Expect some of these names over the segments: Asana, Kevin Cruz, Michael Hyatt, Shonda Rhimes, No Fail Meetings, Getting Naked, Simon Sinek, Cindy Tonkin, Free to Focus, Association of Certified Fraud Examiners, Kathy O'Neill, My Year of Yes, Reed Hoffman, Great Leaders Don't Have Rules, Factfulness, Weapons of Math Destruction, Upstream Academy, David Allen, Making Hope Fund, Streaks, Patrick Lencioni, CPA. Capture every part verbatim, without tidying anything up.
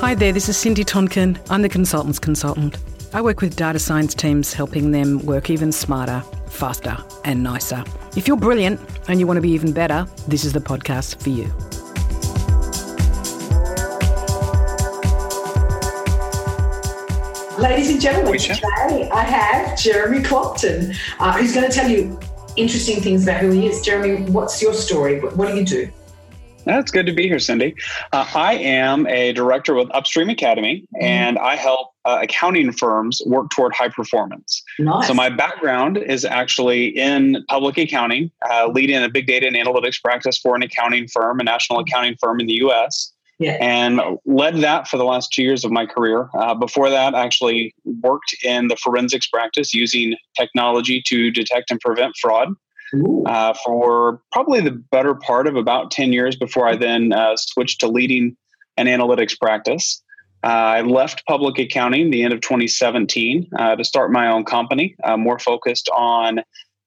Hi there, this is Cindy Tonkin. I'm the Consultants Consultant. I work with data science teams, helping them work even smarter, faster and nicer. If you're brilliant and you want to be even better, this is the podcast for you. Ladies and gentlemen, Richard. Today I have Jeremy Clopton, uh, who's going to tell you interesting things about who he is. Jeremy, what's your story? What do you do? It's good to be here, Cindy. Uh, I am a director with Upstream Academy, mm. and I help uh, accounting firms work toward high performance. Nice. So my background is actually in public accounting, uh, leading a big data and analytics practice for an accounting firm, a national accounting firm in the U S, Yeah. And led that for the last two years of my career. Uh, before that, I actually worked in the forensics practice using technology to detect and prevent fraud uh, for probably the better part of about ten years before I then uh, switched to leading an analytics practice. Uh, I left public accounting the end of twenty seventeen uh, to start my own company, uh, more focused on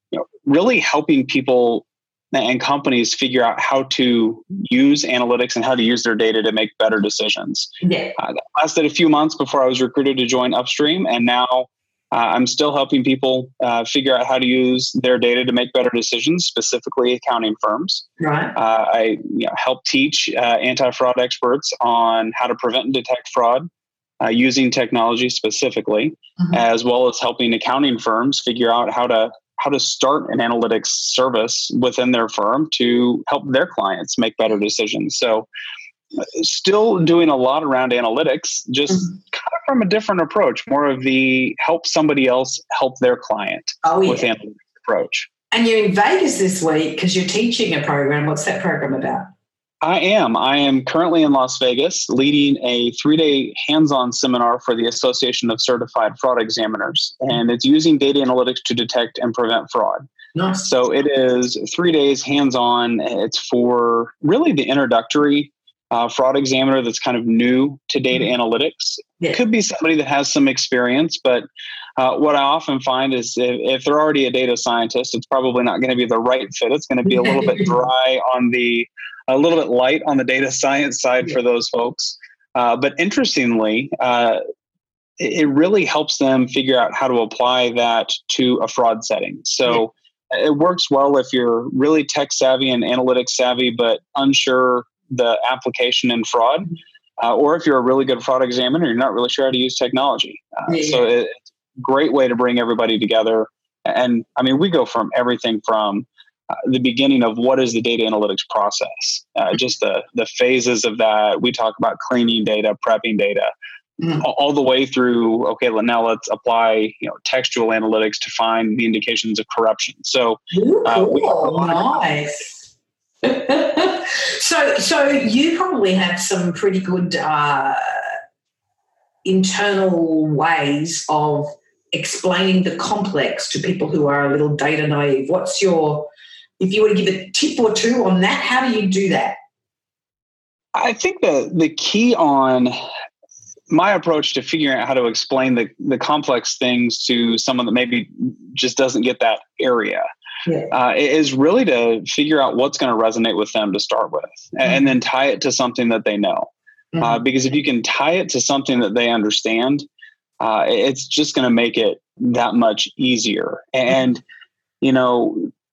you know, really helping people and companies figure out how to use analytics and how to use their data to make better decisions. Yeah. Uh, that lasted a few months before I was recruited to join Upstream. And now uh, I'm still helping people uh, figure out how to use their data to make better decisions, specifically accounting firms. Right. Uh, I you know, help teach uh, anti-fraud experts on how to prevent and detect fraud uh, using technology specifically, mm-hmm. as well as helping accounting firms figure out how to how to start an analytics service within their firm to help their clients make better decisions. So still doing a lot around analytics, just mm-hmm. kind of from a different approach, more of the help somebody else help their client oh, yeah. with analytics approach. And you're in Vegas this week because you're teaching a program. What's that program about? I am. I am currently in Las Vegas leading a three-day hands-on seminar for the Association of Certified Fraud Examiners, and it's using data analytics to detect and prevent fraud. Nice. So it is three days hands-on. It's for really the introductory uh, fraud examiner that's kind of new to data mm-hmm. analytics. Yeah. It could be somebody that has some experience, but uh, what I often find is if, if they're already a data scientist, it's probably not going to be the right fit. It's going to be a little bit dry on the A little bit light on the data science side yeah. for those folks. Uh, but interestingly, uh, it, it really helps them figure out how to apply that to a fraud setting. So yeah. it works well if you're really tech savvy and analytics savvy, but unsure the application in fraud, uh, or if you're a really good fraud examiner, you're not really sure how to use technology. Uh, yeah. So it, it's a great way to bring everybody together. And I mean, we go from everything from Uh, the beginning of what is the data analytics process, uh, just the the phases of that. We talk about cleaning data, prepping data, mm. all the way through, okay, well, now let's apply you know, textual analytics to find the indications of corruption. So uh, Ooh, we nice. so, so you probably have some pretty good uh, internal ways of explaining the complex to people who are a little data naive. What's your... If you were to give a tip or two on that, how do you do that? I think the, the key on my approach to figuring out how to explain the, the complex things to someone that maybe just doesn't get that area yeah. uh, is really to figure out what's going to resonate with them to start with mm-hmm. and then tie it to something that they know. Mm-hmm. Uh, because if you can tie it to something that they understand, uh, it's just going to make it that much easier. Mm-hmm. And, you know,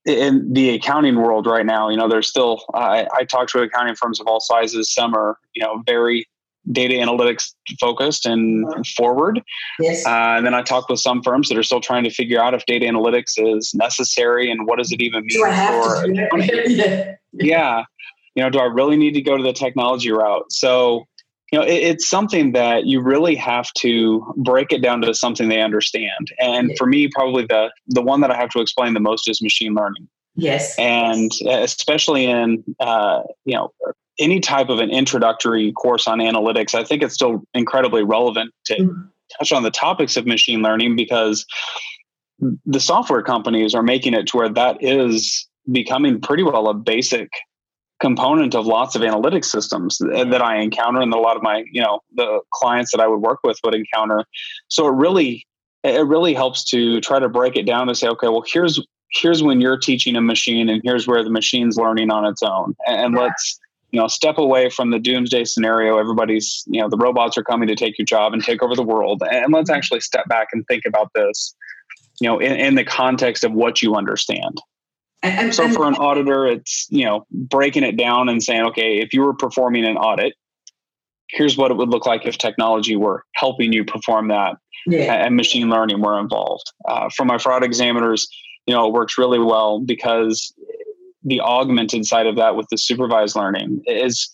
in the accounting world right now, you know, there's still, uh, I, I talk to accounting firms of all sizes. Some are, you know, very data analytics focused and forward. Yes. Uh, and then I talk with some firms that are still trying to figure out if data analytics is necessary and what does it even mean for accounting. Yeah. You know, do I really need to go to the technology route? So, you know, it, it's something that you really have to break it down to something they understand. And yeah. for me, probably the the one that I have to explain the most is machine learning. Yes. And yes. especially in, uh, you know, any type of an introductory course on analytics, I think it's still incredibly relevant to mm-hmm. touch on the topics of machine learning because the software companies are making it to where that is becoming pretty well a basic component of lots of analytics systems that I encounter and that a lot of my, you know, the clients that I would work with would encounter. So it really, it really helps to try to break it down and say, okay, well, here's, here's when you're teaching a machine and here's where the machine's learning on its own. And yeah. let's you know, step away from the doomsday scenario. Everybody's, you know, the robots are coming to take your job and take over the world. And let's actually step back and think about this, you know, in, in the context of what you understand. And, so and, for an auditor, it's, you know, breaking it down and saying, okay, if you were performing an audit, here's what it would look like if technology were helping you perform that, yeah. and machine learning were involved. Uh, for my fraud examiners, you know, it works really well because the augmented side of that with the supervised learning is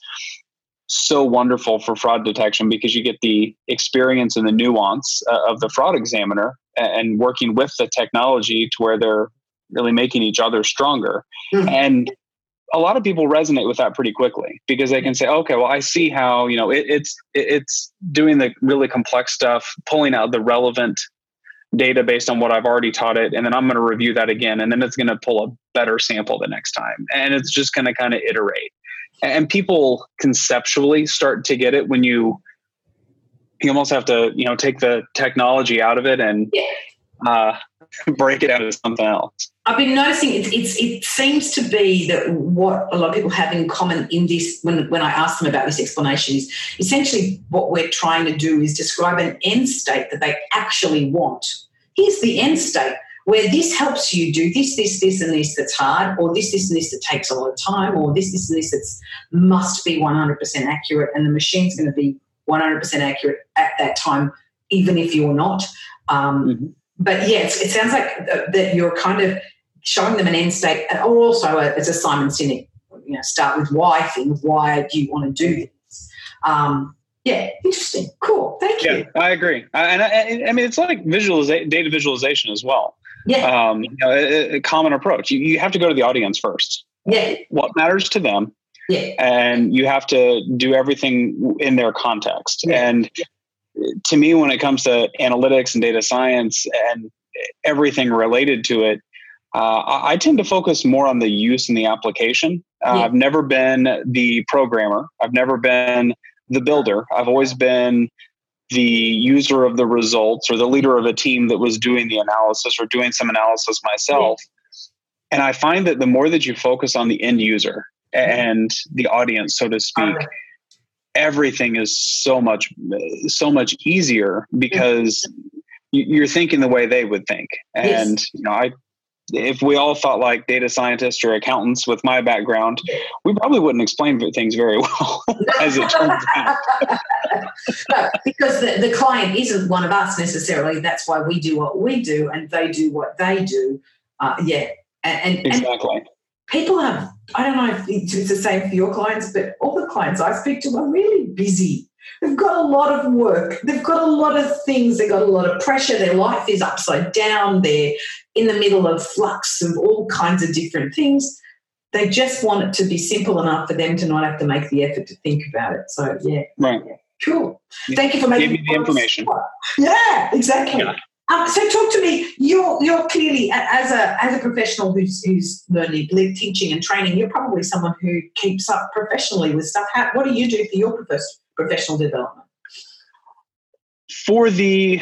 so wonderful for fraud detection because you get the experience and the nuance of the fraud examiner and working with the technology to where they're really making each other stronger. Mm-hmm. And a lot of people resonate with that pretty quickly because they can say, okay, well, I see how, you know, it, it's, it, it's doing the really complex stuff, pulling out the relevant data based on what I've already taught it. And then I'm going to review that again. And then it's going to pull a better sample the next time. And it's just going to kind of iterate. And people conceptually start to get it when you, you almost have to, you know, take the technology out of it and, uh, break it out into something else. I've been noticing it's, it's, it seems to be that what a lot of people have in common in this, when, when I ask them about this explanation, is essentially what we're trying to do is describe an end state that they actually want. Here's the end state where this helps you do this, this, this, and this that's hard, or this, this, and this that takes a lot of time, or this, this, and this that's must be one hundred percent accurate, and the machine's going to be one hundred percent accurate at that time, even if you're not. Um, mm-hmm. But yes, it sounds like th- that you're kind of showing them an end state, and also a, it's a Simon Sinek, you know, start with why thing. Why do you want to do this? Um, yeah, interesting, cool. Thank yeah, you. I agree, I, and I, I mean it's like visualiza- data visualization as well. Yeah, um, you know, a, a common approach. You, you have to go to the audience first. Yeah, what matters to them. Yeah, and you have to do everything in their context. Yeah. And to me, when it comes to analytics and data science and everything related to it, uh, I tend to focus more on the use and the application. Uh, yeah. I've never been the programmer. I've never been the builder. I've always been the user of the results or the leader of a team that was doing the analysis or doing some analysis myself. Yeah. And I find that the more that you focus on the end user and the audience, so to speak, right. everything is so much, so much easier because you're thinking the way they would think. And, yes. you know, I, if we all thought like data scientists or accountants with my background, we probably wouldn't explain things very well as it turns out. No, because the, the client isn't one of us necessarily. That's why we do what we do and they do what they do. Uh, yeah. And, and Exactly. And people have, I don't know if it's the same for your clients, but all the clients I speak to are really busy. They've got a lot of work. They've got a lot of things. They've got a lot of pressure. Their life is upside down. They're in the middle of flux of all kinds of different things. They just want it to be simple enough for them to not have to make the effort to think about it. So, yeah. Right. Yeah. Cool. Yeah. Thank you for making Give me the information. Yeah, exactly. Yeah. Um, so talk to me, you're, you're clearly, as a as a professional who's, who's learning, teaching and training, you're probably someone who keeps up professionally with stuff. How, what do you do for your professional development? For the,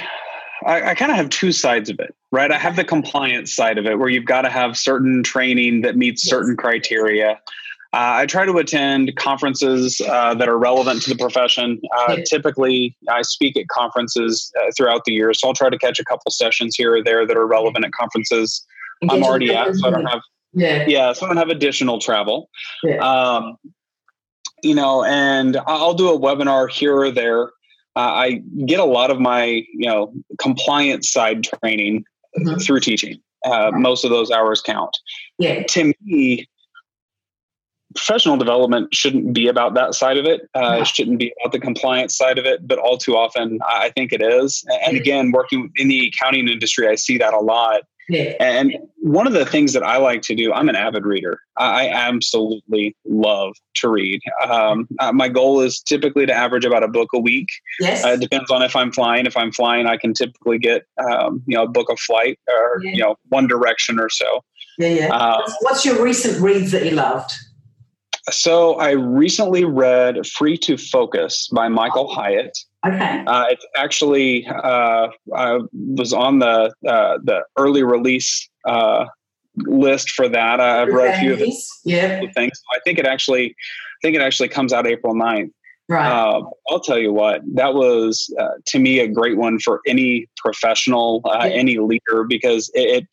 I, I kind of have two sides of it, right? I have the compliance side of it where you've got to have certain training that meets yes. certain criteria. Uh, I try to attend conferences uh, that are relevant to the profession. Uh, yeah. Typically, I speak at conferences uh, throughout the year, so I'll try to catch a couple sessions here or there that are relevant at conferences Engage I'm already at, so I don't have yeah, yeah, so I don't have additional travel. Yeah. Um, you know, and I'll do a webinar here or there. Uh, I get a lot of my you know compliance side training mm-hmm. through teaching. Uh, right. Most of those hours count. Yeah. To me, professional development shouldn't be about that side of it. Uh, no. It shouldn't be about the compliance side of it, but all too often I think it is. And again, working in the accounting industry, I see that a lot. Yeah. And one of the things that I like to do, I'm an avid reader. I absolutely love to read. Um, uh, my goal is typically to average about a book a week. Yes. Uh, it depends on if I'm flying. If I'm flying, I can typically get, um, you know, a book a flight or, yeah. you know, One Direction or so. Yeah, yeah. Um, What's your recent reads that you loved? So I recently read Free to Focus by Michael Hyatt. Okay. Uh, it's actually, uh, I was on the uh, the early release uh, list for that. I've read a few of his yeah. things. I think it actually think it actually comes out April ninth. Right. Uh, I'll tell you what, that was, uh, to me, a great one for any professional, uh, yeah. any leader, because it, it,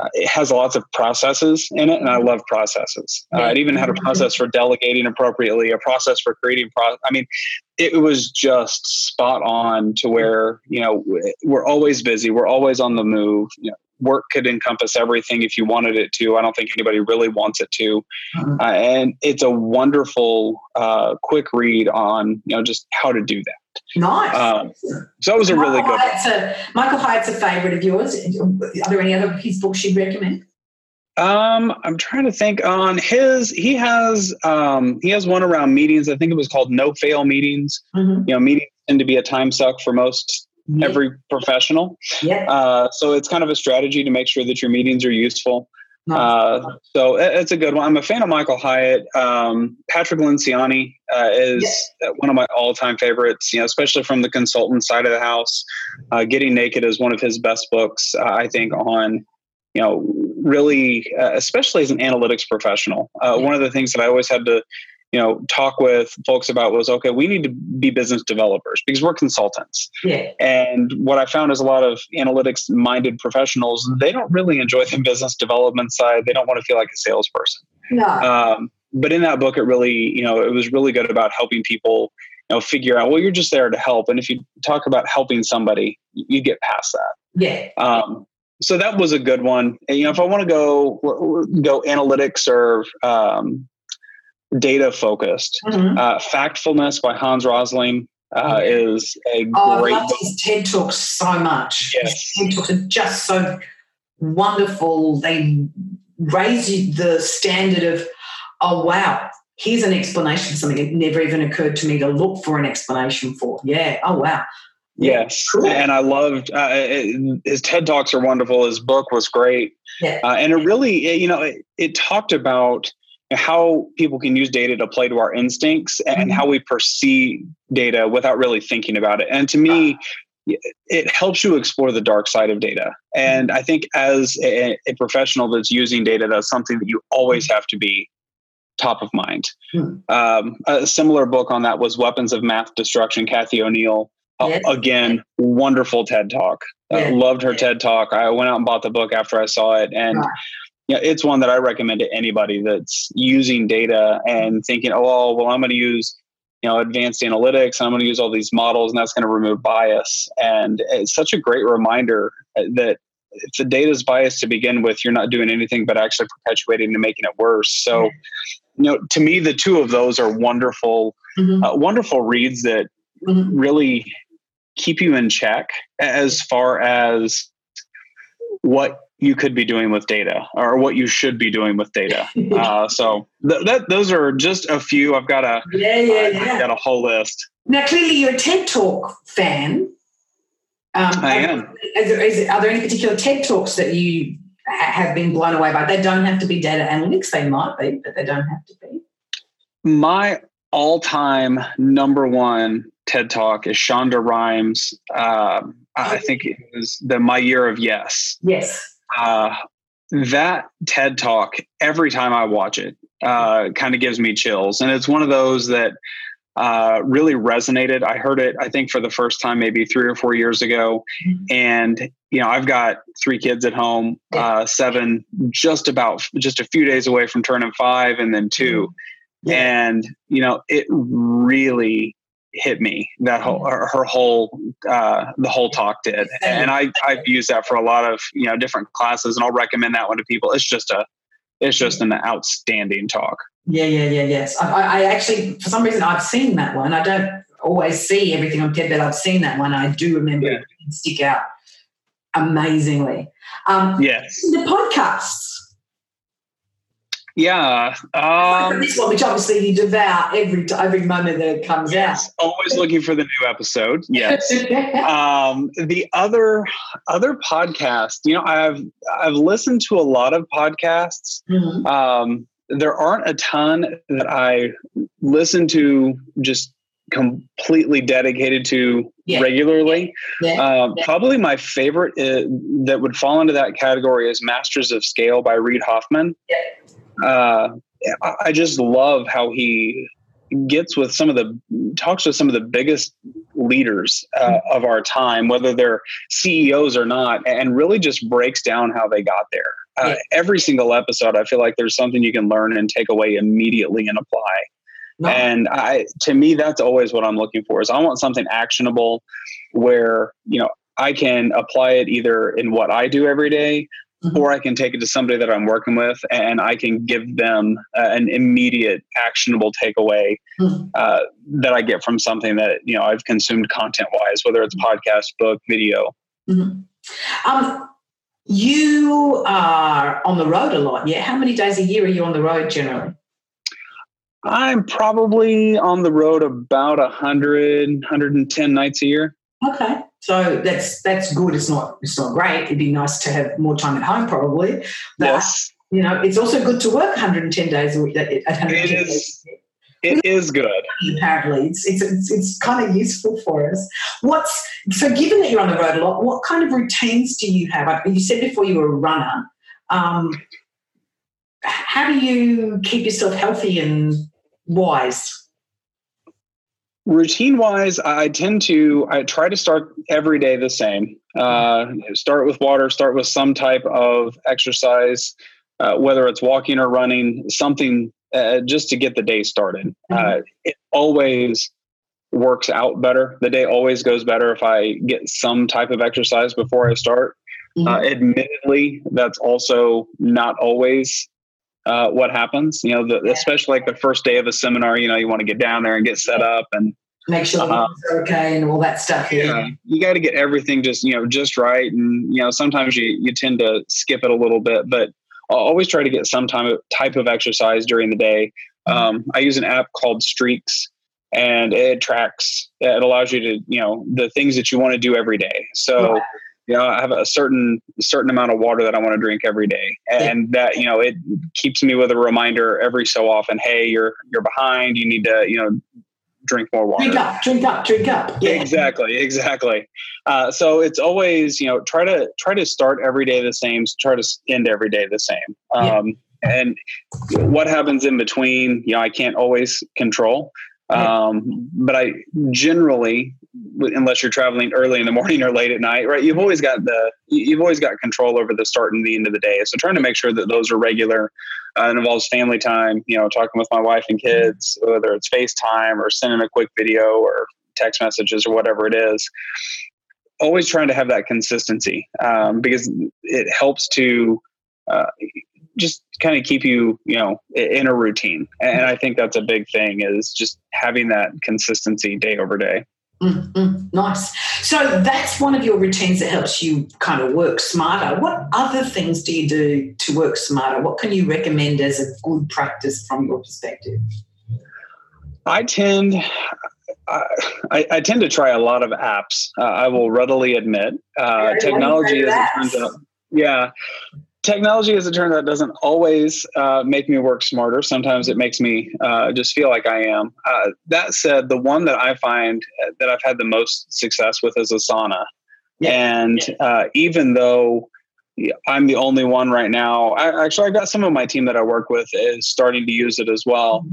uh, it has lots of processes in it. And I love processes. Uh, yeah. It even had a process for delegating appropriately, a process for creating. Pro- I mean, it was just spot on to where, you know, we're always busy. We're always on the move. You know, work could encompass everything if you wanted it to. I don't think anybody really wants it to. Mm-hmm. Uh, and it's a wonderful, uh, quick read on, you know, just how to do that. Nice. Um, so it was a Michael really good Hyatt's one. A, Michael Hyatt's a favorite of yours. Are there any other his books you'd recommend? Um, I'm trying to think on his, he has, um, he has one around meetings. I think it was called No Fail Meetings. Mm-hmm. You know, meetings tend to be a time suck for most Yeah. every professional. Yeah. Uh, so it's kind of a strategy to make sure that your meetings are useful. Nice. Uh, so it, it's a good one. I'm a fan of Michael Hyatt. Um, Patrick Lencioni uh, is yeah. one of my all-time favorites, you know, especially from the consultant side of the house. Uh, Getting Naked is one of his best books, uh, I think, on, you know, really, uh, especially as an analytics professional. Uh, yeah. One of the things that I always had to you know, talk with folks about was, okay, we need to be business developers because we're consultants. Yeah. And what I found is a lot of analytics minded professionals, they don't really enjoy the business development side. They don't want to feel like a salesperson. No. Um, but in that book, it really, you know, it was really good about helping people, you know, figure out, well, you're just there to help. And if you talk about helping somebody, you get past that. Yeah. Um, so that was a good one. And, you know, if I want to go, go analytics or, um, data focused. Mm-hmm. Uh, Factfulness by Hans Rosling uh, mm-hmm. is a oh, great I love book. His TED Talks so much. Yes. His TED Talks are just so wonderful. They raise you the standard of, oh, wow, here's an explanation of something. It never even occurred to me to look for an explanation for. Yeah. Oh, wow. Yes. Cool. And I loved uh, it, his TED Talks are wonderful. His book was great. Yeah. Uh, and it really, it, you know, it, it talked about how people can use data to play to our instincts and how we perceive data without really thinking about it. And to me, it helps you explore the dark side of data. And I think as a, a professional that's using data, that's something that you always have to be top of mind. Um, a similar book on that was Weapons of Math Destruction, Kathy O'Neill. Uh, again, wonderful TED Talk. I loved her TED Talk. I went out and bought the book after I saw it. And yeah, it's one that I recommend to anybody that's using data and thinking, oh, well, I'm going to use, you know, advanced analytics. I'm going to use all these models and that's going to remove bias. And it's such a great reminder that if the data is biased to begin with, you're not doing anything but actually perpetuating and making it worse. So, you know, to me, the two of those are wonderful, mm-hmm. uh, wonderful reads that mm-hmm. really keep you in check as far as what you could be doing with data or what you should be doing with data. Uh, so th- that, those are just a few. I've got a, yeah, yeah, yeah. I've got a whole list. Now, clearly you're a TED Talk fan. Um, I am. Are, is there, is, are there any particular TED Talks that you ha- have been blown away by? They don't have to be data analytics. They might be, but they don't have to be. My all-time number one TED Talk is Shonda Rhimes. Uh, I think it was the My Year of Yes. Yes. Uh, that TED Talk, every time I watch it, uh, kind of gives me chills. And it's one of those that uh, really resonated. I heard it, I think, for the first time maybe three or four years ago. And, you know, I've got three kids at home, uh, seven, just about just a few days away from turning five and then two. Yeah. And, you know, it really hit me, that whole, her whole, uh, the whole talk did. And I, I've used that for a lot of, you know, different classes, and I'll recommend that one to people. It's just a, it's just an outstanding talk. Yeah. Yeah. Yeah. Yes. I, I actually, for some reason I've seen that one. I don't always see everything on TED, but I've seen that one. I do remember yeah. it did stick out amazingly. Um, yes. The podcasts. Yeah. Um, this one, which obviously you devour every every moment that it comes yes, out. Always looking for the new episode. Yes. um, the other other podcast, you know, I've I've listened to a lot of podcasts. Mm-hmm. Um, there aren't a ton that I listen to just completely dedicated to yeah. regularly. Yeah. Yeah. Uh, yeah. Probably my favorite is, that would fall into that category is Masters of Scale by Reed Hoffman. Yeah. Uh, I just love how he gets with some of the, talks with some of the biggest leaders uh, of our time, whether they're C E Os or not, and really just breaks down how they got there. Uh, every single episode, I feel like there's something you can learn and take away immediately and apply. No. And I, to me, that's always what I'm looking for, is I want something actionable where, you know, I can apply it either in what I do every day, mm-hmm. or I can take it to somebody that I'm working with and I can give them uh, an immediate actionable takeaway mm-hmm. uh, that I get from something that, you know, I've consumed content wise, whether it's podcast, book, video. Mm-hmm. Um, you are on the road a lot. Yeah. How many days a year are you on the road generally? I'm probably on the road about one hundred, one hundred ten nights a year. Okay. So that's that's good. It's not it's not great. It'd be nice to have more time at home probably. But, yes. You know, it's also good to work one hundred ten days a week. It is, it is good. Apparently. It's, it's, it's, it's kind of useful for us. What's So given that you're on the road a lot, what kind of routines do you have? You said before you were a runner. Um, how do you keep yourself healthy and wise? Routine wise, I tend to, I try to start every day the same. Uh, start with water, start with some type of exercise, uh, whether it's walking or running, something uh, just to get the day started. Uh, it always works out better. The day always goes better if I get some type of exercise before I start. Uh, admittedly, that's also not always Uh, what happens, you know, the, especially like the first day of a seminar, you know, you want to get down there and get set up and make sure uh, you're okay and all that stuff. Yeah. yeah. You got to get everything just, you know, just right. And, you know, sometimes you, you tend to skip it a little bit, but I'll always try to get some type of, type of exercise during the day. Um, I use an app called Streaks and it tracks, it allows you to, you know, the things that you want to do every day. So yeah. You know, I have a certain certain amount of water that I want to drink every day, and that, you know, it keeps me with a reminder every so often. Hey, you're you're behind. You need to, you know, drink more water. Drink up, drink up, drink up. Yeah. Exactly, exactly. Uh, so it's always, you know, try to try to start every day the same. Try to end every day the same. Um, yeah. And what happens in between, you know, I can't always control. Um, but I generally, unless you're traveling early in the morning or late at night, right? You've always got the, you've always got control over the start and the end of the day. So trying to make sure that those are regular uh, and involves family time, you know, talking with my wife and kids, whether it's FaceTime or sending a quick video or text messages or whatever it is, always trying to have that consistency, um, because it helps to, uh, just kind of keep you, you know, in a routine. And I think that's a big thing, is just having that consistency day over day. Mm-hmm. Nice. So that's one of your routines that helps you kind of work smarter. What other things do you do to work smarter? What can you recommend as a good practice from your perspective? I tend, I, I tend to try a lot of apps. Uh, I will readily admit, uh, technology is, yeah. Technology, as it turns out, doesn't always uh, make me work smarter. Sometimes it makes me uh, just feel like I am. Uh, that said, the one that I find that I've had the most success with is Asana. Yeah. And yeah. Uh, even though I'm the only one right now, I, actually, I've got some of my team that I work with is starting to use it as well. Mm-hmm.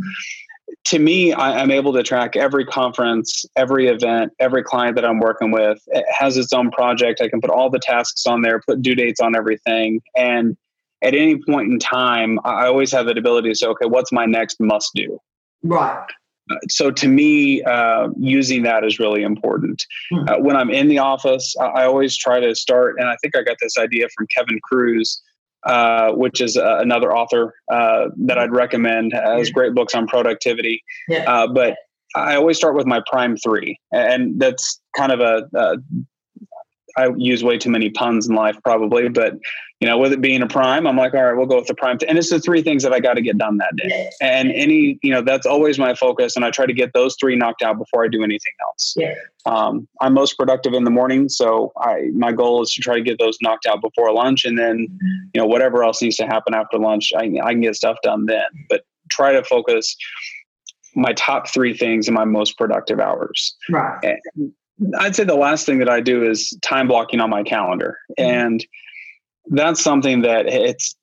To me, I, I'm able to track every conference, every event, every client that I'm working with. It has its own project. I can put all the tasks on there, put due dates on everything. And at any point in time, I always have that ability to say, okay, what's my next must do? Right. So to me, uh, using that is really important. Mm-hmm. Uh, when I'm in the office, I, I always try to start, and I think I got this idea from Kevin Cruz, Uh, which is uh, another author uh, that I'd recommend, has great books on productivity. Yeah. Uh, but I always start with my prime three. And that's kind of a, uh, I use way too many puns in life probably, but you know, with it being a prime, I'm like, all right, we'll go with the prime. Th- and it's the three things that I got to get done that day. Yeah. And any, you know, that's always my focus. And I try to get those three knocked out before I do anything else. Yeah. Um, I'm most productive in the morning. So I, my goal is to try to get those knocked out before lunch. And then, you know, whatever else needs to happen after lunch, I, I can get stuff done then, but try to focus my top three things in my most productive hours. Right. And I'd say the last thing that I do is time blocking on my calendar. Mm-hmm. And that's something that it's,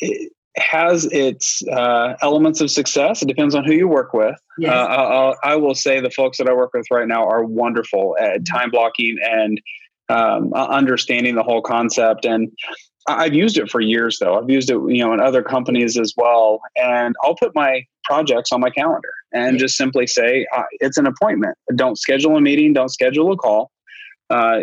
it, has its uh, elements of success. It depends on who you work with. Yes. Uh, I'll, I will say the folks that I work with right now are wonderful at time blocking and um, understanding the whole concept. And I've used it for years, though. I've used it, you know, in other companies as well. And I'll put my projects on my calendar and yes. just simply say, uh, it's an appointment. Don't schedule a meeting. Don't schedule a call. Uh,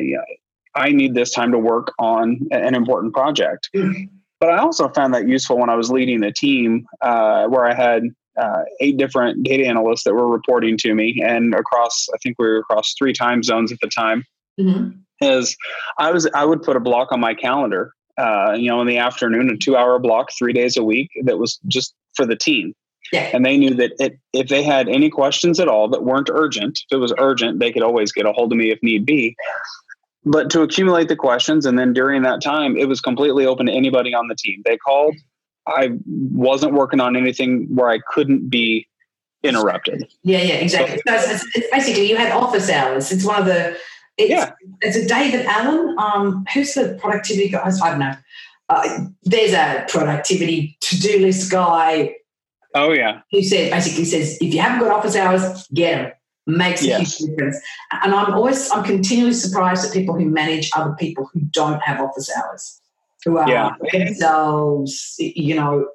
I need this time to work on an important project. Mm-hmm. But I also found that useful when I was leading a team uh, where I had uh, eight different data analysts that were reporting to me, and across, I think we were across three time zones at the time, mm-hmm. is I was, I would put a block on my calendar, uh, you know, in the afternoon, a two hour block, three days a week that was just for the team. Yeah. And they knew that it, if they had any questions at all that weren't urgent, if it was urgent, they could always get a hold of me if need be. But to accumulate the questions, and then during that time, it was completely open to anybody on the team. They called. I wasn't working on anything where I couldn't be interrupted. Yeah, yeah, exactly. So, so it's, it's basically, you had office hours. It's one of the it's, yeah. It's a David Allen. Um, who's the productivity guy? I don't know. Uh, there's a productivity to-do list guy. Oh yeah. Who said basically says if you haven't got office hours, get them. Makes a yes. huge difference. And I'm always, I'm continually surprised at people who manage other people who don't have office hours, who are yeah. themselves, you know,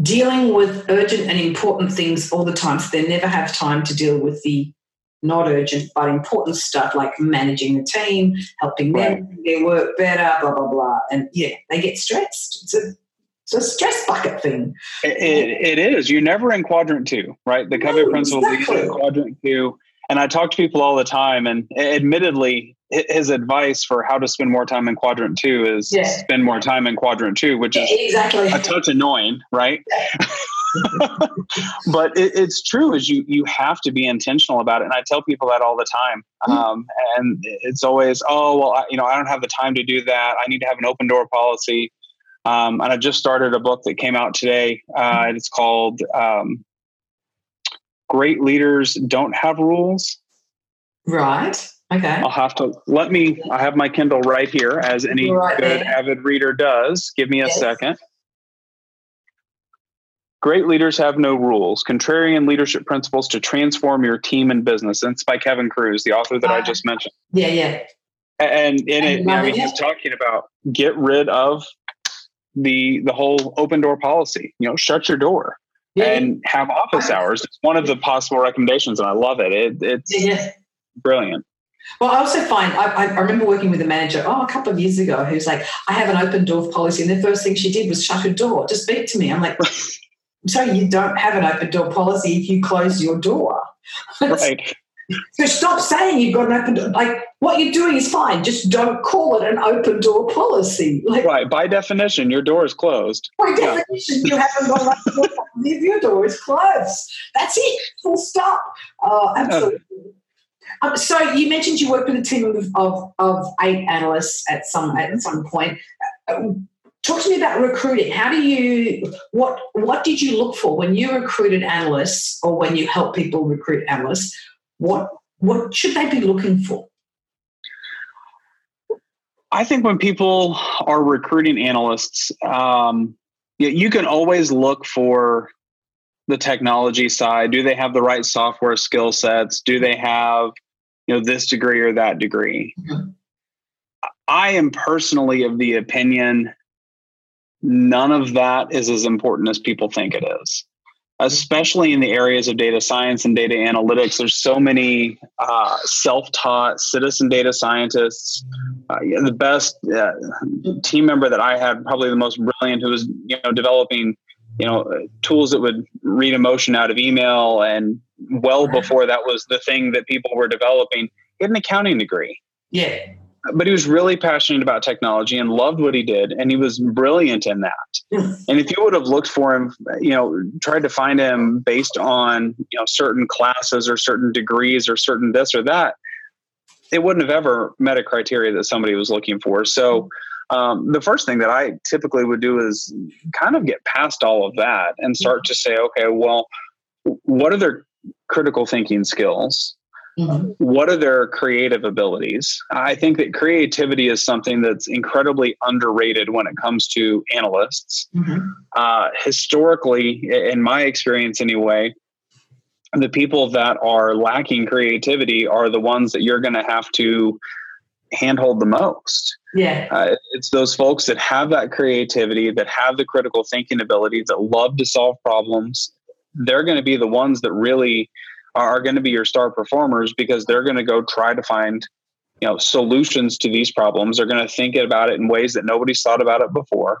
dealing with urgent and important things all the time. So they never have time to deal with the not urgent but important stuff like managing a team, helping right. them do their work better, blah, blah, blah. And yeah, they get stressed. It's a It's a stress bucket thing. It, it, it is. You're never in quadrant two, right? The Covey no, principle exactly. is quadrant two. And I talk to people all the time, and admittedly, his advice for how to spend more time in quadrant two is yeah. spend more time in quadrant two, which is exactly. a touch annoying, right? But it, it's true is you, you have to be intentional about it. And I tell people that all the time. Mm-hmm. Um, and it's always, oh, well, I, you know, I don't have the time to do that. I need to have an open door policy. Um, and I just started a book that came out today. Uh, and it's called um, Great Leaders Don't Have Rules. Right. Okay. I'll have to let me, I have my Kindle right here, as any right good there. avid reader does. Give me a yes. second. Great Leaders Have No Rules, Contrarian Leadership Principles to Transform Your Team and Business. And it's by Kevin Cruz, the author that uh, I just mentioned. Yeah, yeah. And in and it, I mean, he's talking about get rid of the the whole open door policy, you know, shut your door yeah. and have office hours. It's one of the possible recommendations, and I love it. it it's yeah. brilliant. Well, I also find, I, I remember working with a manager, oh, a couple of years ago, who's like, I have an open door policy. And the first thing she did was shut her door to speak to me. I'm like, I'm sorry, you don't have an open door policy if you close your door. Right. So stop saying you've got an open door. Like, what you're doing is fine. Just don't call it an open door policy. Like, right. By definition, your door is closed. By definition, yeah. you haven't got an open door policy if your door is closed. That's it. Full stop. Oh, absolutely. Uh, um, so you mentioned you worked with a team of, of, of eight analysts at some at some point. Uh, talk to me about recruiting. How do you what what did you look for when you recruited analysts, or when you help people recruit analysts? What what should they be looking for? I think when people are recruiting analysts, um, you, you can always look for the technology side. Do they have the right software skill sets? Do they have, you know, this degree or that degree? Mm-hmm. I am personally of the opinion none of that is as important as people think it is. Especially in the areas of data science and data analytics, there's so many uh, self-taught citizen data scientists. Uh, you know, the best uh, team member that I had, probably the most brilliant, who was you know developing you know tools that would read emotion out of email, and well before that was the thing that people were developing. He had an accounting degree. Yeah. But he was really passionate about technology and loved what he did. And he was brilliant in that. And if you would have looked for him, you know, tried to find him based on, you know, certain classes or certain degrees or certain this or that, it wouldn't have ever met a criteria that somebody was looking for. So um, the first thing that I typically would do is kind of get past all of that and start to say, okay, well, what are their critical thinking skills? Mm-hmm. What are their creative abilities? I think that creativity is something that's incredibly underrated when it comes to analysts. Mm-hmm. Uh, historically, in my experience anyway, the people that are lacking creativity are the ones that you're going to have to handhold the most. Yeah, uh, it's those folks that have that creativity, that have the critical thinking ability, that love to solve problems. They're going to be the ones that really are going to be your star performers, because they're going to go try to find, you know, solutions to these problems. They're going to think about it in ways that nobody's thought about it before,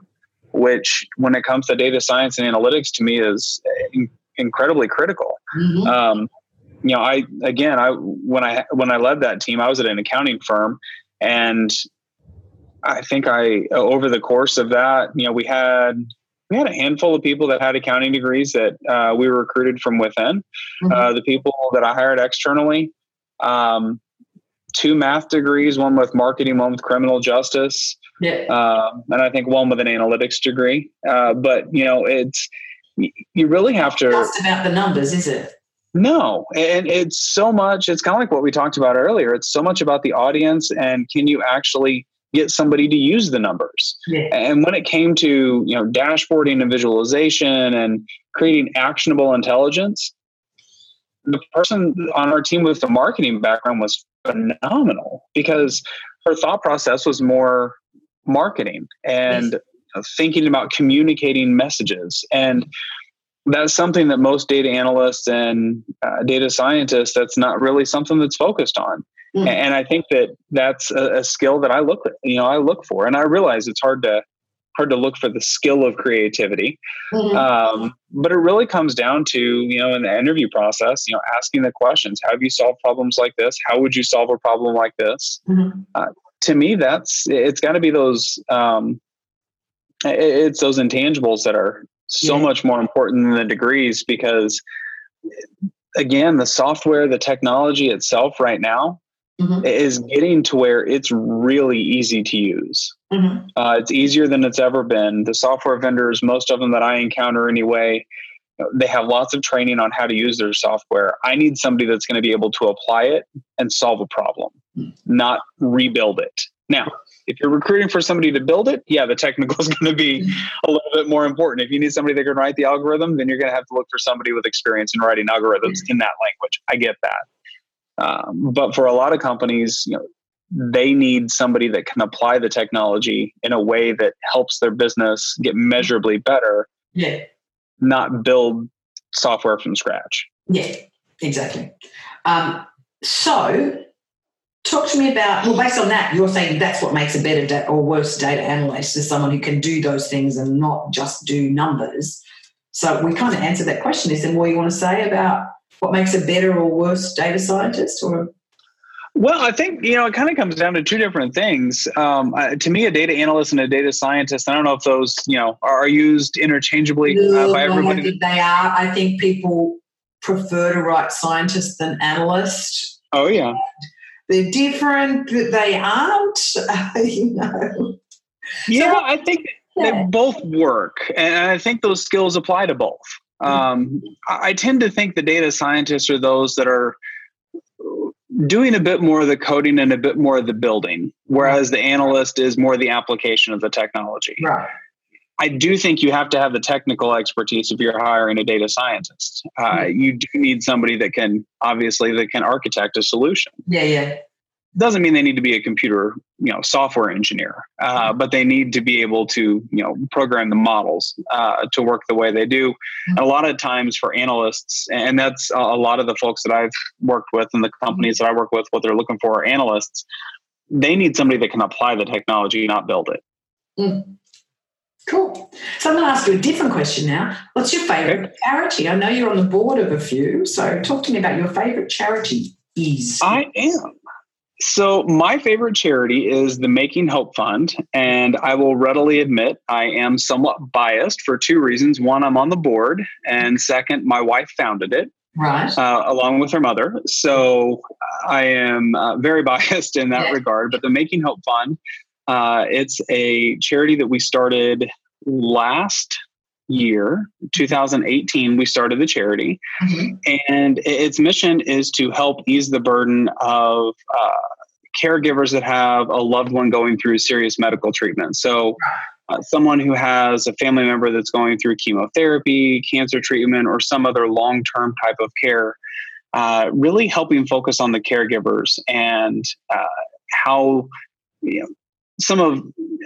which when it comes to data science and analytics, to me is in- incredibly critical. Mm-hmm. Um, you know, I, again, I, when I, when I led that team, I was at an accounting firm, and I think I, over the course of that, you know, we had, we had a handful of people that had accounting degrees that uh, we were recruited from within. Mm-hmm. Uh, the people that I hired externally, um, two math degrees, one with marketing, one with criminal justice. Yeah. Um, and I think one with an analytics degree. Uh, but you know, it's, you really have to. It's not about the numbers, is it? No. And it's so much, it's kind of like what we talked about earlier. It's so much about the audience, and can you actually get somebody to use the numbers? Yeah. And when it came to, you know, dashboarding and visualization and creating actionable intelligence, the person on our team with the marketing background was phenomenal, because her thought process was more marketing and yes. thinking about communicating messages. And that's something that most data analysts and uh, data scientists, that's not really something that's focused on. Mm. And I think that that's a, a skill that I look, you know, I look for, and I realize it's hard to, hard to look for the skill of creativity. Mm-hmm. Um, but it really comes down to, you know, in the interview process, you know, asking the questions, have you solved problems like this? How would you solve a problem like this? Mm-hmm. Uh, to me, that's, it's gotta be those, um, it's those intangibles that are so yeah. much more important than the degrees, because again, the software, the technology itself right now mm-hmm. is getting to where it's really easy to use. Mm-hmm. Uh, it's easier than it's ever been. The software vendors, most of them that I encounter anyway, they have lots of training on how to use their software. I need somebody that's going to be able to apply it and solve a problem, mm-hmm. not rebuild it. Now, if you're recruiting for somebody to build it, yeah, the technical is going to be a little bit more important. If you need somebody that can write the algorithm, then you're going to have to look for somebody with experience in writing algorithms in that language. I get that. Um, but for a lot of companies, you know, they need somebody that can apply the technology in a way that helps their business get measurably better, yeah. not build software from scratch. Yeah, exactly. Um, so... Talk to me about, well, based on that, you're saying that's what makes a better da- or worse data analyst, is someone who can do those things and not just do numbers. So we kind of answered that question. Is there more you want to say about what makes a better or worse data scientist? Or Well, I think, you know, it kind of comes down to two different things. Um, uh, to me, a data analyst and a data scientist, I don't know if those, you know, are used interchangeably no, uh, by everybody. I think they are. I think people prefer to write scientist than analyst. Oh, yeah. They're different, but they aren't, you know. Yeah, so, I think yeah. they both work, and I think those skills apply to both. Mm-hmm. Um, I tend to think the data scientists are those that are doing a bit more of the coding and a bit more of the building, whereas right. the analyst is more the application of the technology. Right. I do think you have to have the technical expertise if you're hiring a data scientist. Uh, mm-hmm. You do need somebody that can, obviously, that can architect a solution. Yeah, yeah. Doesn't mean they need to be a computer, you know, software engineer, uh, mm-hmm. but they need to be able to, you know, program the models uh, to work the way they do. Mm-hmm. And a lot of times for analysts, and that's a lot of the folks that I've worked with and the companies mm-hmm. that I work with, what they're looking for are analysts. They need somebody that can apply the technology, not build it. Mm-hmm. Cool. So I'm going to ask you a different question now. What's your favourite okay. charity? I know you're on the board of a few, so talk to me about your favourite charity is. I am. So my favourite charity is the Making Hope Fund, and I will readily admit I am somewhat biased for two reasons. One, I'm on the board, and second, my wife founded it. Right. Uh, along with her mother. So I am uh, very biased in that yeah. regard, but the Making Hope Fund, Uh, it's a charity that we started last year, two thousand eighteen, we started the charity, mm-hmm. and its mission is to help ease the burden of uh, caregivers that have a loved one going through serious medical treatment. So uh, someone who has a family member that's going through chemotherapy, cancer treatment, or some other long-term type of care, uh, really helping focus on the caregivers and uh, how, you know, some of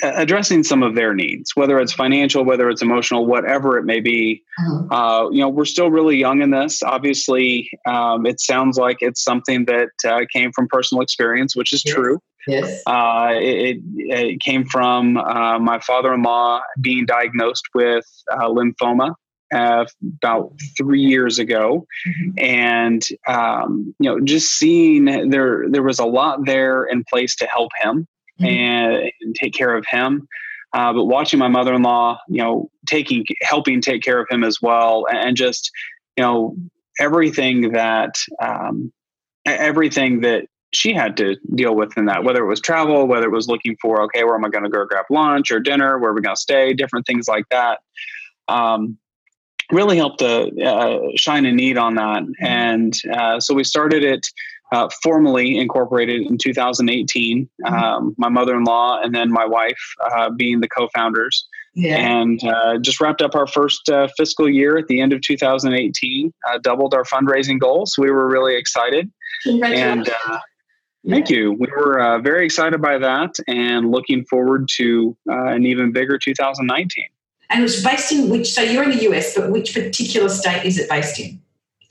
uh, addressing some of their needs, whether it's financial, whether it's emotional, whatever it may be. Mm-hmm. Uh, you know, we're still really young in this. Obviously, um, it sounds like it's something that uh, came from personal experience, which is yes. true. Yes. Uh, it, it came from uh, my father-in-law being diagnosed with uh, lymphoma uh, about three years ago, mm-hmm. and um, you know, just seeing there there was a lot there in place to help him. And, and take care of him. Uh, but watching my mother-in-law, you know, taking, helping take care of him as well. And just, you know, everything that, um, everything that she had to deal with in that, whether it was travel, whether it was looking for, okay, where am I going to go grab lunch or dinner? Where are we going to stay? Different things like that. Um, really helped to uh, shine a need on that. And uh, so we started it Uh, formally incorporated in two thousand eighteen, um, mm-hmm. my mother-in-law and then my wife uh, being the co-founders, yeah. and uh, just wrapped up our first uh, fiscal year at the end of two thousand eighteen, uh, doubled our fundraising goals. We were really excited. Congratulations. And uh, yeah. thank you. We were uh, very excited by that and looking forward to uh, an even bigger two thousand nineteen. And it's based in which, so you're in the U S, but which particular state is it based in?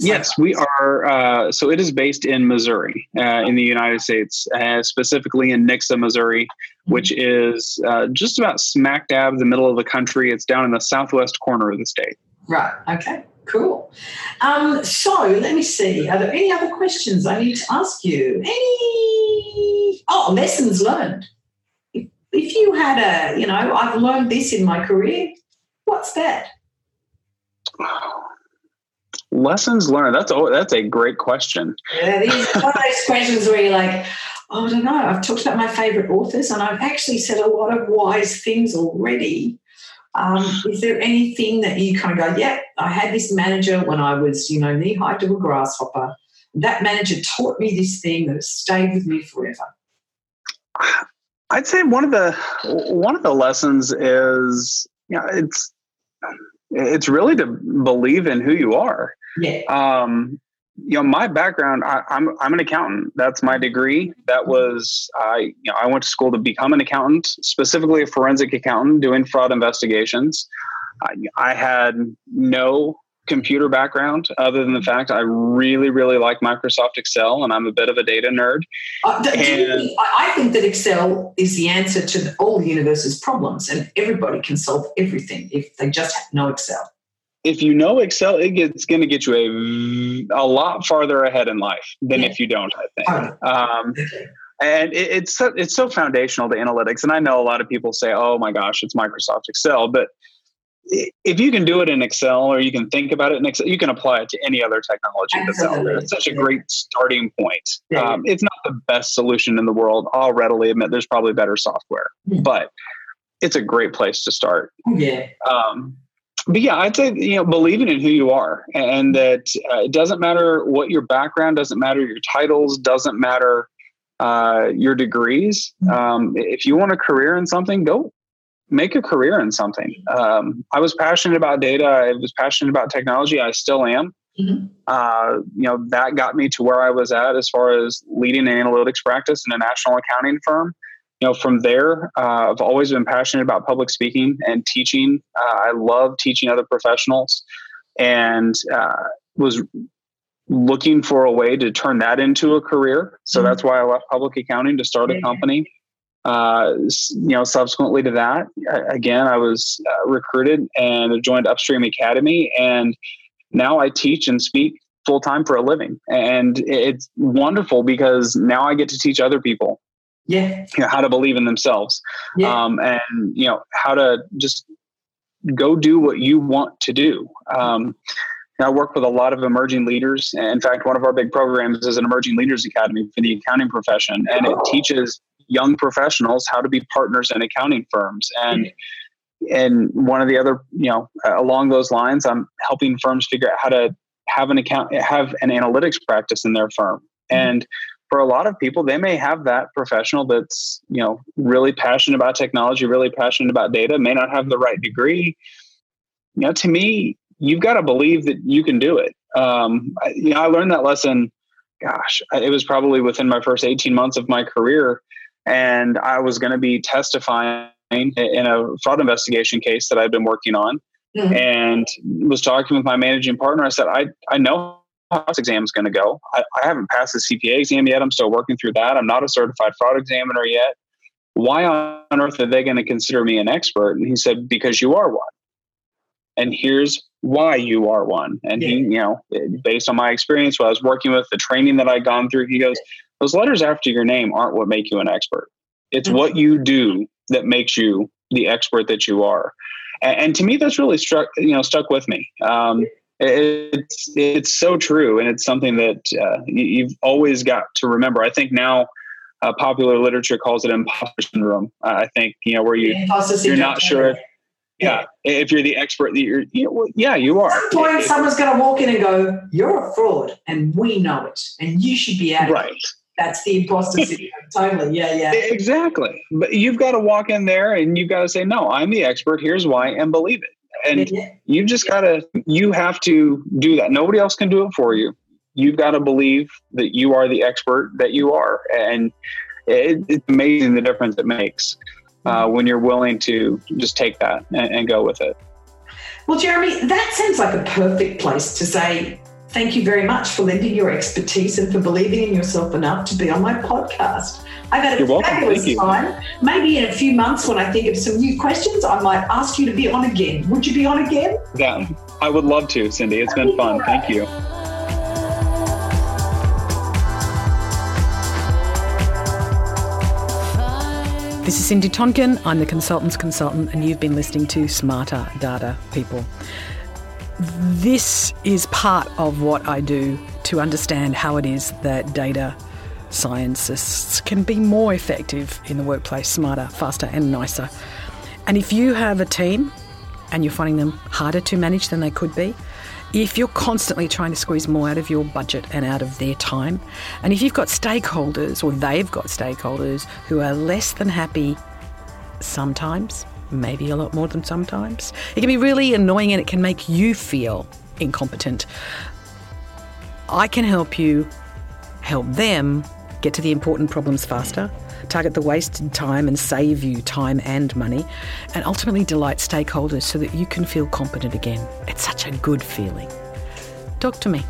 Yes, we are. Uh, so it is based in Missouri, uh, in the United States, uh, specifically in Nixa, Missouri, mm-hmm. which is uh, just about smack dab the middle of the country. It's down in the southwest corner of the state. Right. Okay, cool. Um, so let me see. Are there any other questions I need to ask you? Any? Oh, lessons learned. If, if you had a, you know, I've learned this in my career, what's that? Lessons learned. That's oh, that's a great question. Yeah, these are one of those questions where you're like, oh, I don't know. I've talked about my favorite authors, and I've actually said a lot of wise things already. Um, is there anything that you kind of go, yeah, I had this manager when I was, you know, knee high to a grasshopper. That manager taught me this thing that has stayed with me forever. I'd say one of the one of the lessons is, you know, it's it's really to believe in who you are. Yeah. Um, you know, my background, I, I'm, I'm an accountant. That's my degree. That was, I, you know, I went to school to become an accountant, specifically a forensic accountant doing fraud investigations. I, I had no computer background other than the fact I really, really like Microsoft Excel, and I'm a bit of a data nerd. Uh, do, and, do you, I think that Excel is the answer to the, all the universe's problems, and everybody can solve everything if they just know Excel. If you know Excel, it gets, it's going to get you a, a lot farther ahead in life than yeah. if you don't, I think. Oh. Um, and it, it's, so, it's so foundational to analytics. And I know a lot of people say, oh my gosh, it's Microsoft Excel. But if you can do it in Excel, or you can think about it in Excel, you can apply it to any other technology that's out there. It's such a great starting point. Yeah. Um, it's not the best solution in the world. I'll readily admit there's probably better software, yeah. but it's a great place to start. Yeah. Um, But yeah, I'd say, you know, believing in who you are, and that uh, it doesn't matter what your background, doesn't matter your titles, doesn't matter uh, your degrees. Um, if you want a career in something, go make a career in something. Um, I was passionate about data. I was passionate about technology. I still am. Mm-hmm. Uh, you know, that got me to where I was at as far as leading an analytics practice in a national accounting firm. You know, from there, uh, I've always been passionate about public speaking and teaching. Uh, I love teaching other professionals, and uh, was looking for a way to turn that into a career. So mm-hmm. that's why I left public accounting to start a company. Uh, you know, subsequently to that, I, again, I was uh, recruited and joined Upstream Academy, and now I teach and speak full time for a living. And it's wonderful because now I get to teach other people. Yeah. You know, how to believe in themselves, yeah. um, and, you know, how to just go do what you want to do. Um, I work with a lot of emerging leaders. In fact, one of our big programs is an Emerging Leaders Academy for the accounting profession. And oh. it teaches young professionals how to be partners in accounting firms. And And one of the other, you know, along those lines, I'm helping firms figure out how to have an account, have an analytics practice in their firm. Mm-hmm. And for a lot of people, they may have that professional that's, you know, really passionate about technology, really passionate about data, may not have the right degree. You know, to me, you've got to believe that you can do it. Um, I, you know, I learned that lesson, gosh, it was probably within my first eighteen months of my career. And I was going to be testifying in a fraud investigation case that I've been working on, mm-hmm. and was talking with my managing partner. I said, I, I know how this exam is going to go. I, I haven't passed the C P A exam yet. I'm still working through that. I'm not a certified fraud examiner yet. Why on earth are they going to consider me an expert? And he said, because you are one. And here's why you are one. And yeah. he, you know, based on my experience, what I was working with, the training that I'd gone through, he goes, those letters after your name aren't what make you an expert. It's mm-hmm. what you do that makes you the expert that you are. And, and to me, that's really struck, you know, stuck with me. Um, it, it's, it's so true. And it's something that uh, you've always got to remember. I think now uh, popular literature calls it imposter syndrome. Uh, I think, you know, where you, you're not sure if, yeah, if you're the expert, that you're, you know, well, yeah, you are. At some point, someone's going to walk in and go, you're a fraud and we know it and you should be out. Right. That's the imposter syndrome. Totally. Yeah, yeah. Exactly. But you've got to walk in there and you've got to say, no, I'm the expert. Here's why, and believe it. And yeah. you just yeah. got to, you have to do that. Nobody else can do it for you. You've got to believe that you are the expert that you are. And it, it's amazing the difference it makes. Uh, when you're willing to just take that and, and go with it. Well, Jeremy, that sounds like a perfect place to say thank you very much for lending your expertise and for believing in yourself enough to be on my podcast. I've had a You're fabulous welcome. Time. Maybe in a few months when I think of some new questions, I might ask you to be on again. Would you be on again? Yeah, I would love to, Cindy. It's That'd been be fun. Right. Thank you. This is Cindy Tonkin. I'm the Consultants Consultant, and you've been listening to Smarter Data People. This is part of what I do to understand how it is that data scientists can be more effective in the workplace, smarter, faster, and nicer. And if you have a team and you're finding them harder to manage than they could be, if you're constantly trying to squeeze more out of your budget and out of their time, and if you've got stakeholders or they've got stakeholders who are less than happy sometimes, maybe a lot more than sometimes, it can be really annoying and it can make you feel incompetent. I can help you help them get to the important problems faster, target the wasted time and save you time and money, and ultimately delight stakeholders so that you can feel competent again. It's such a good feeling. Talk to me.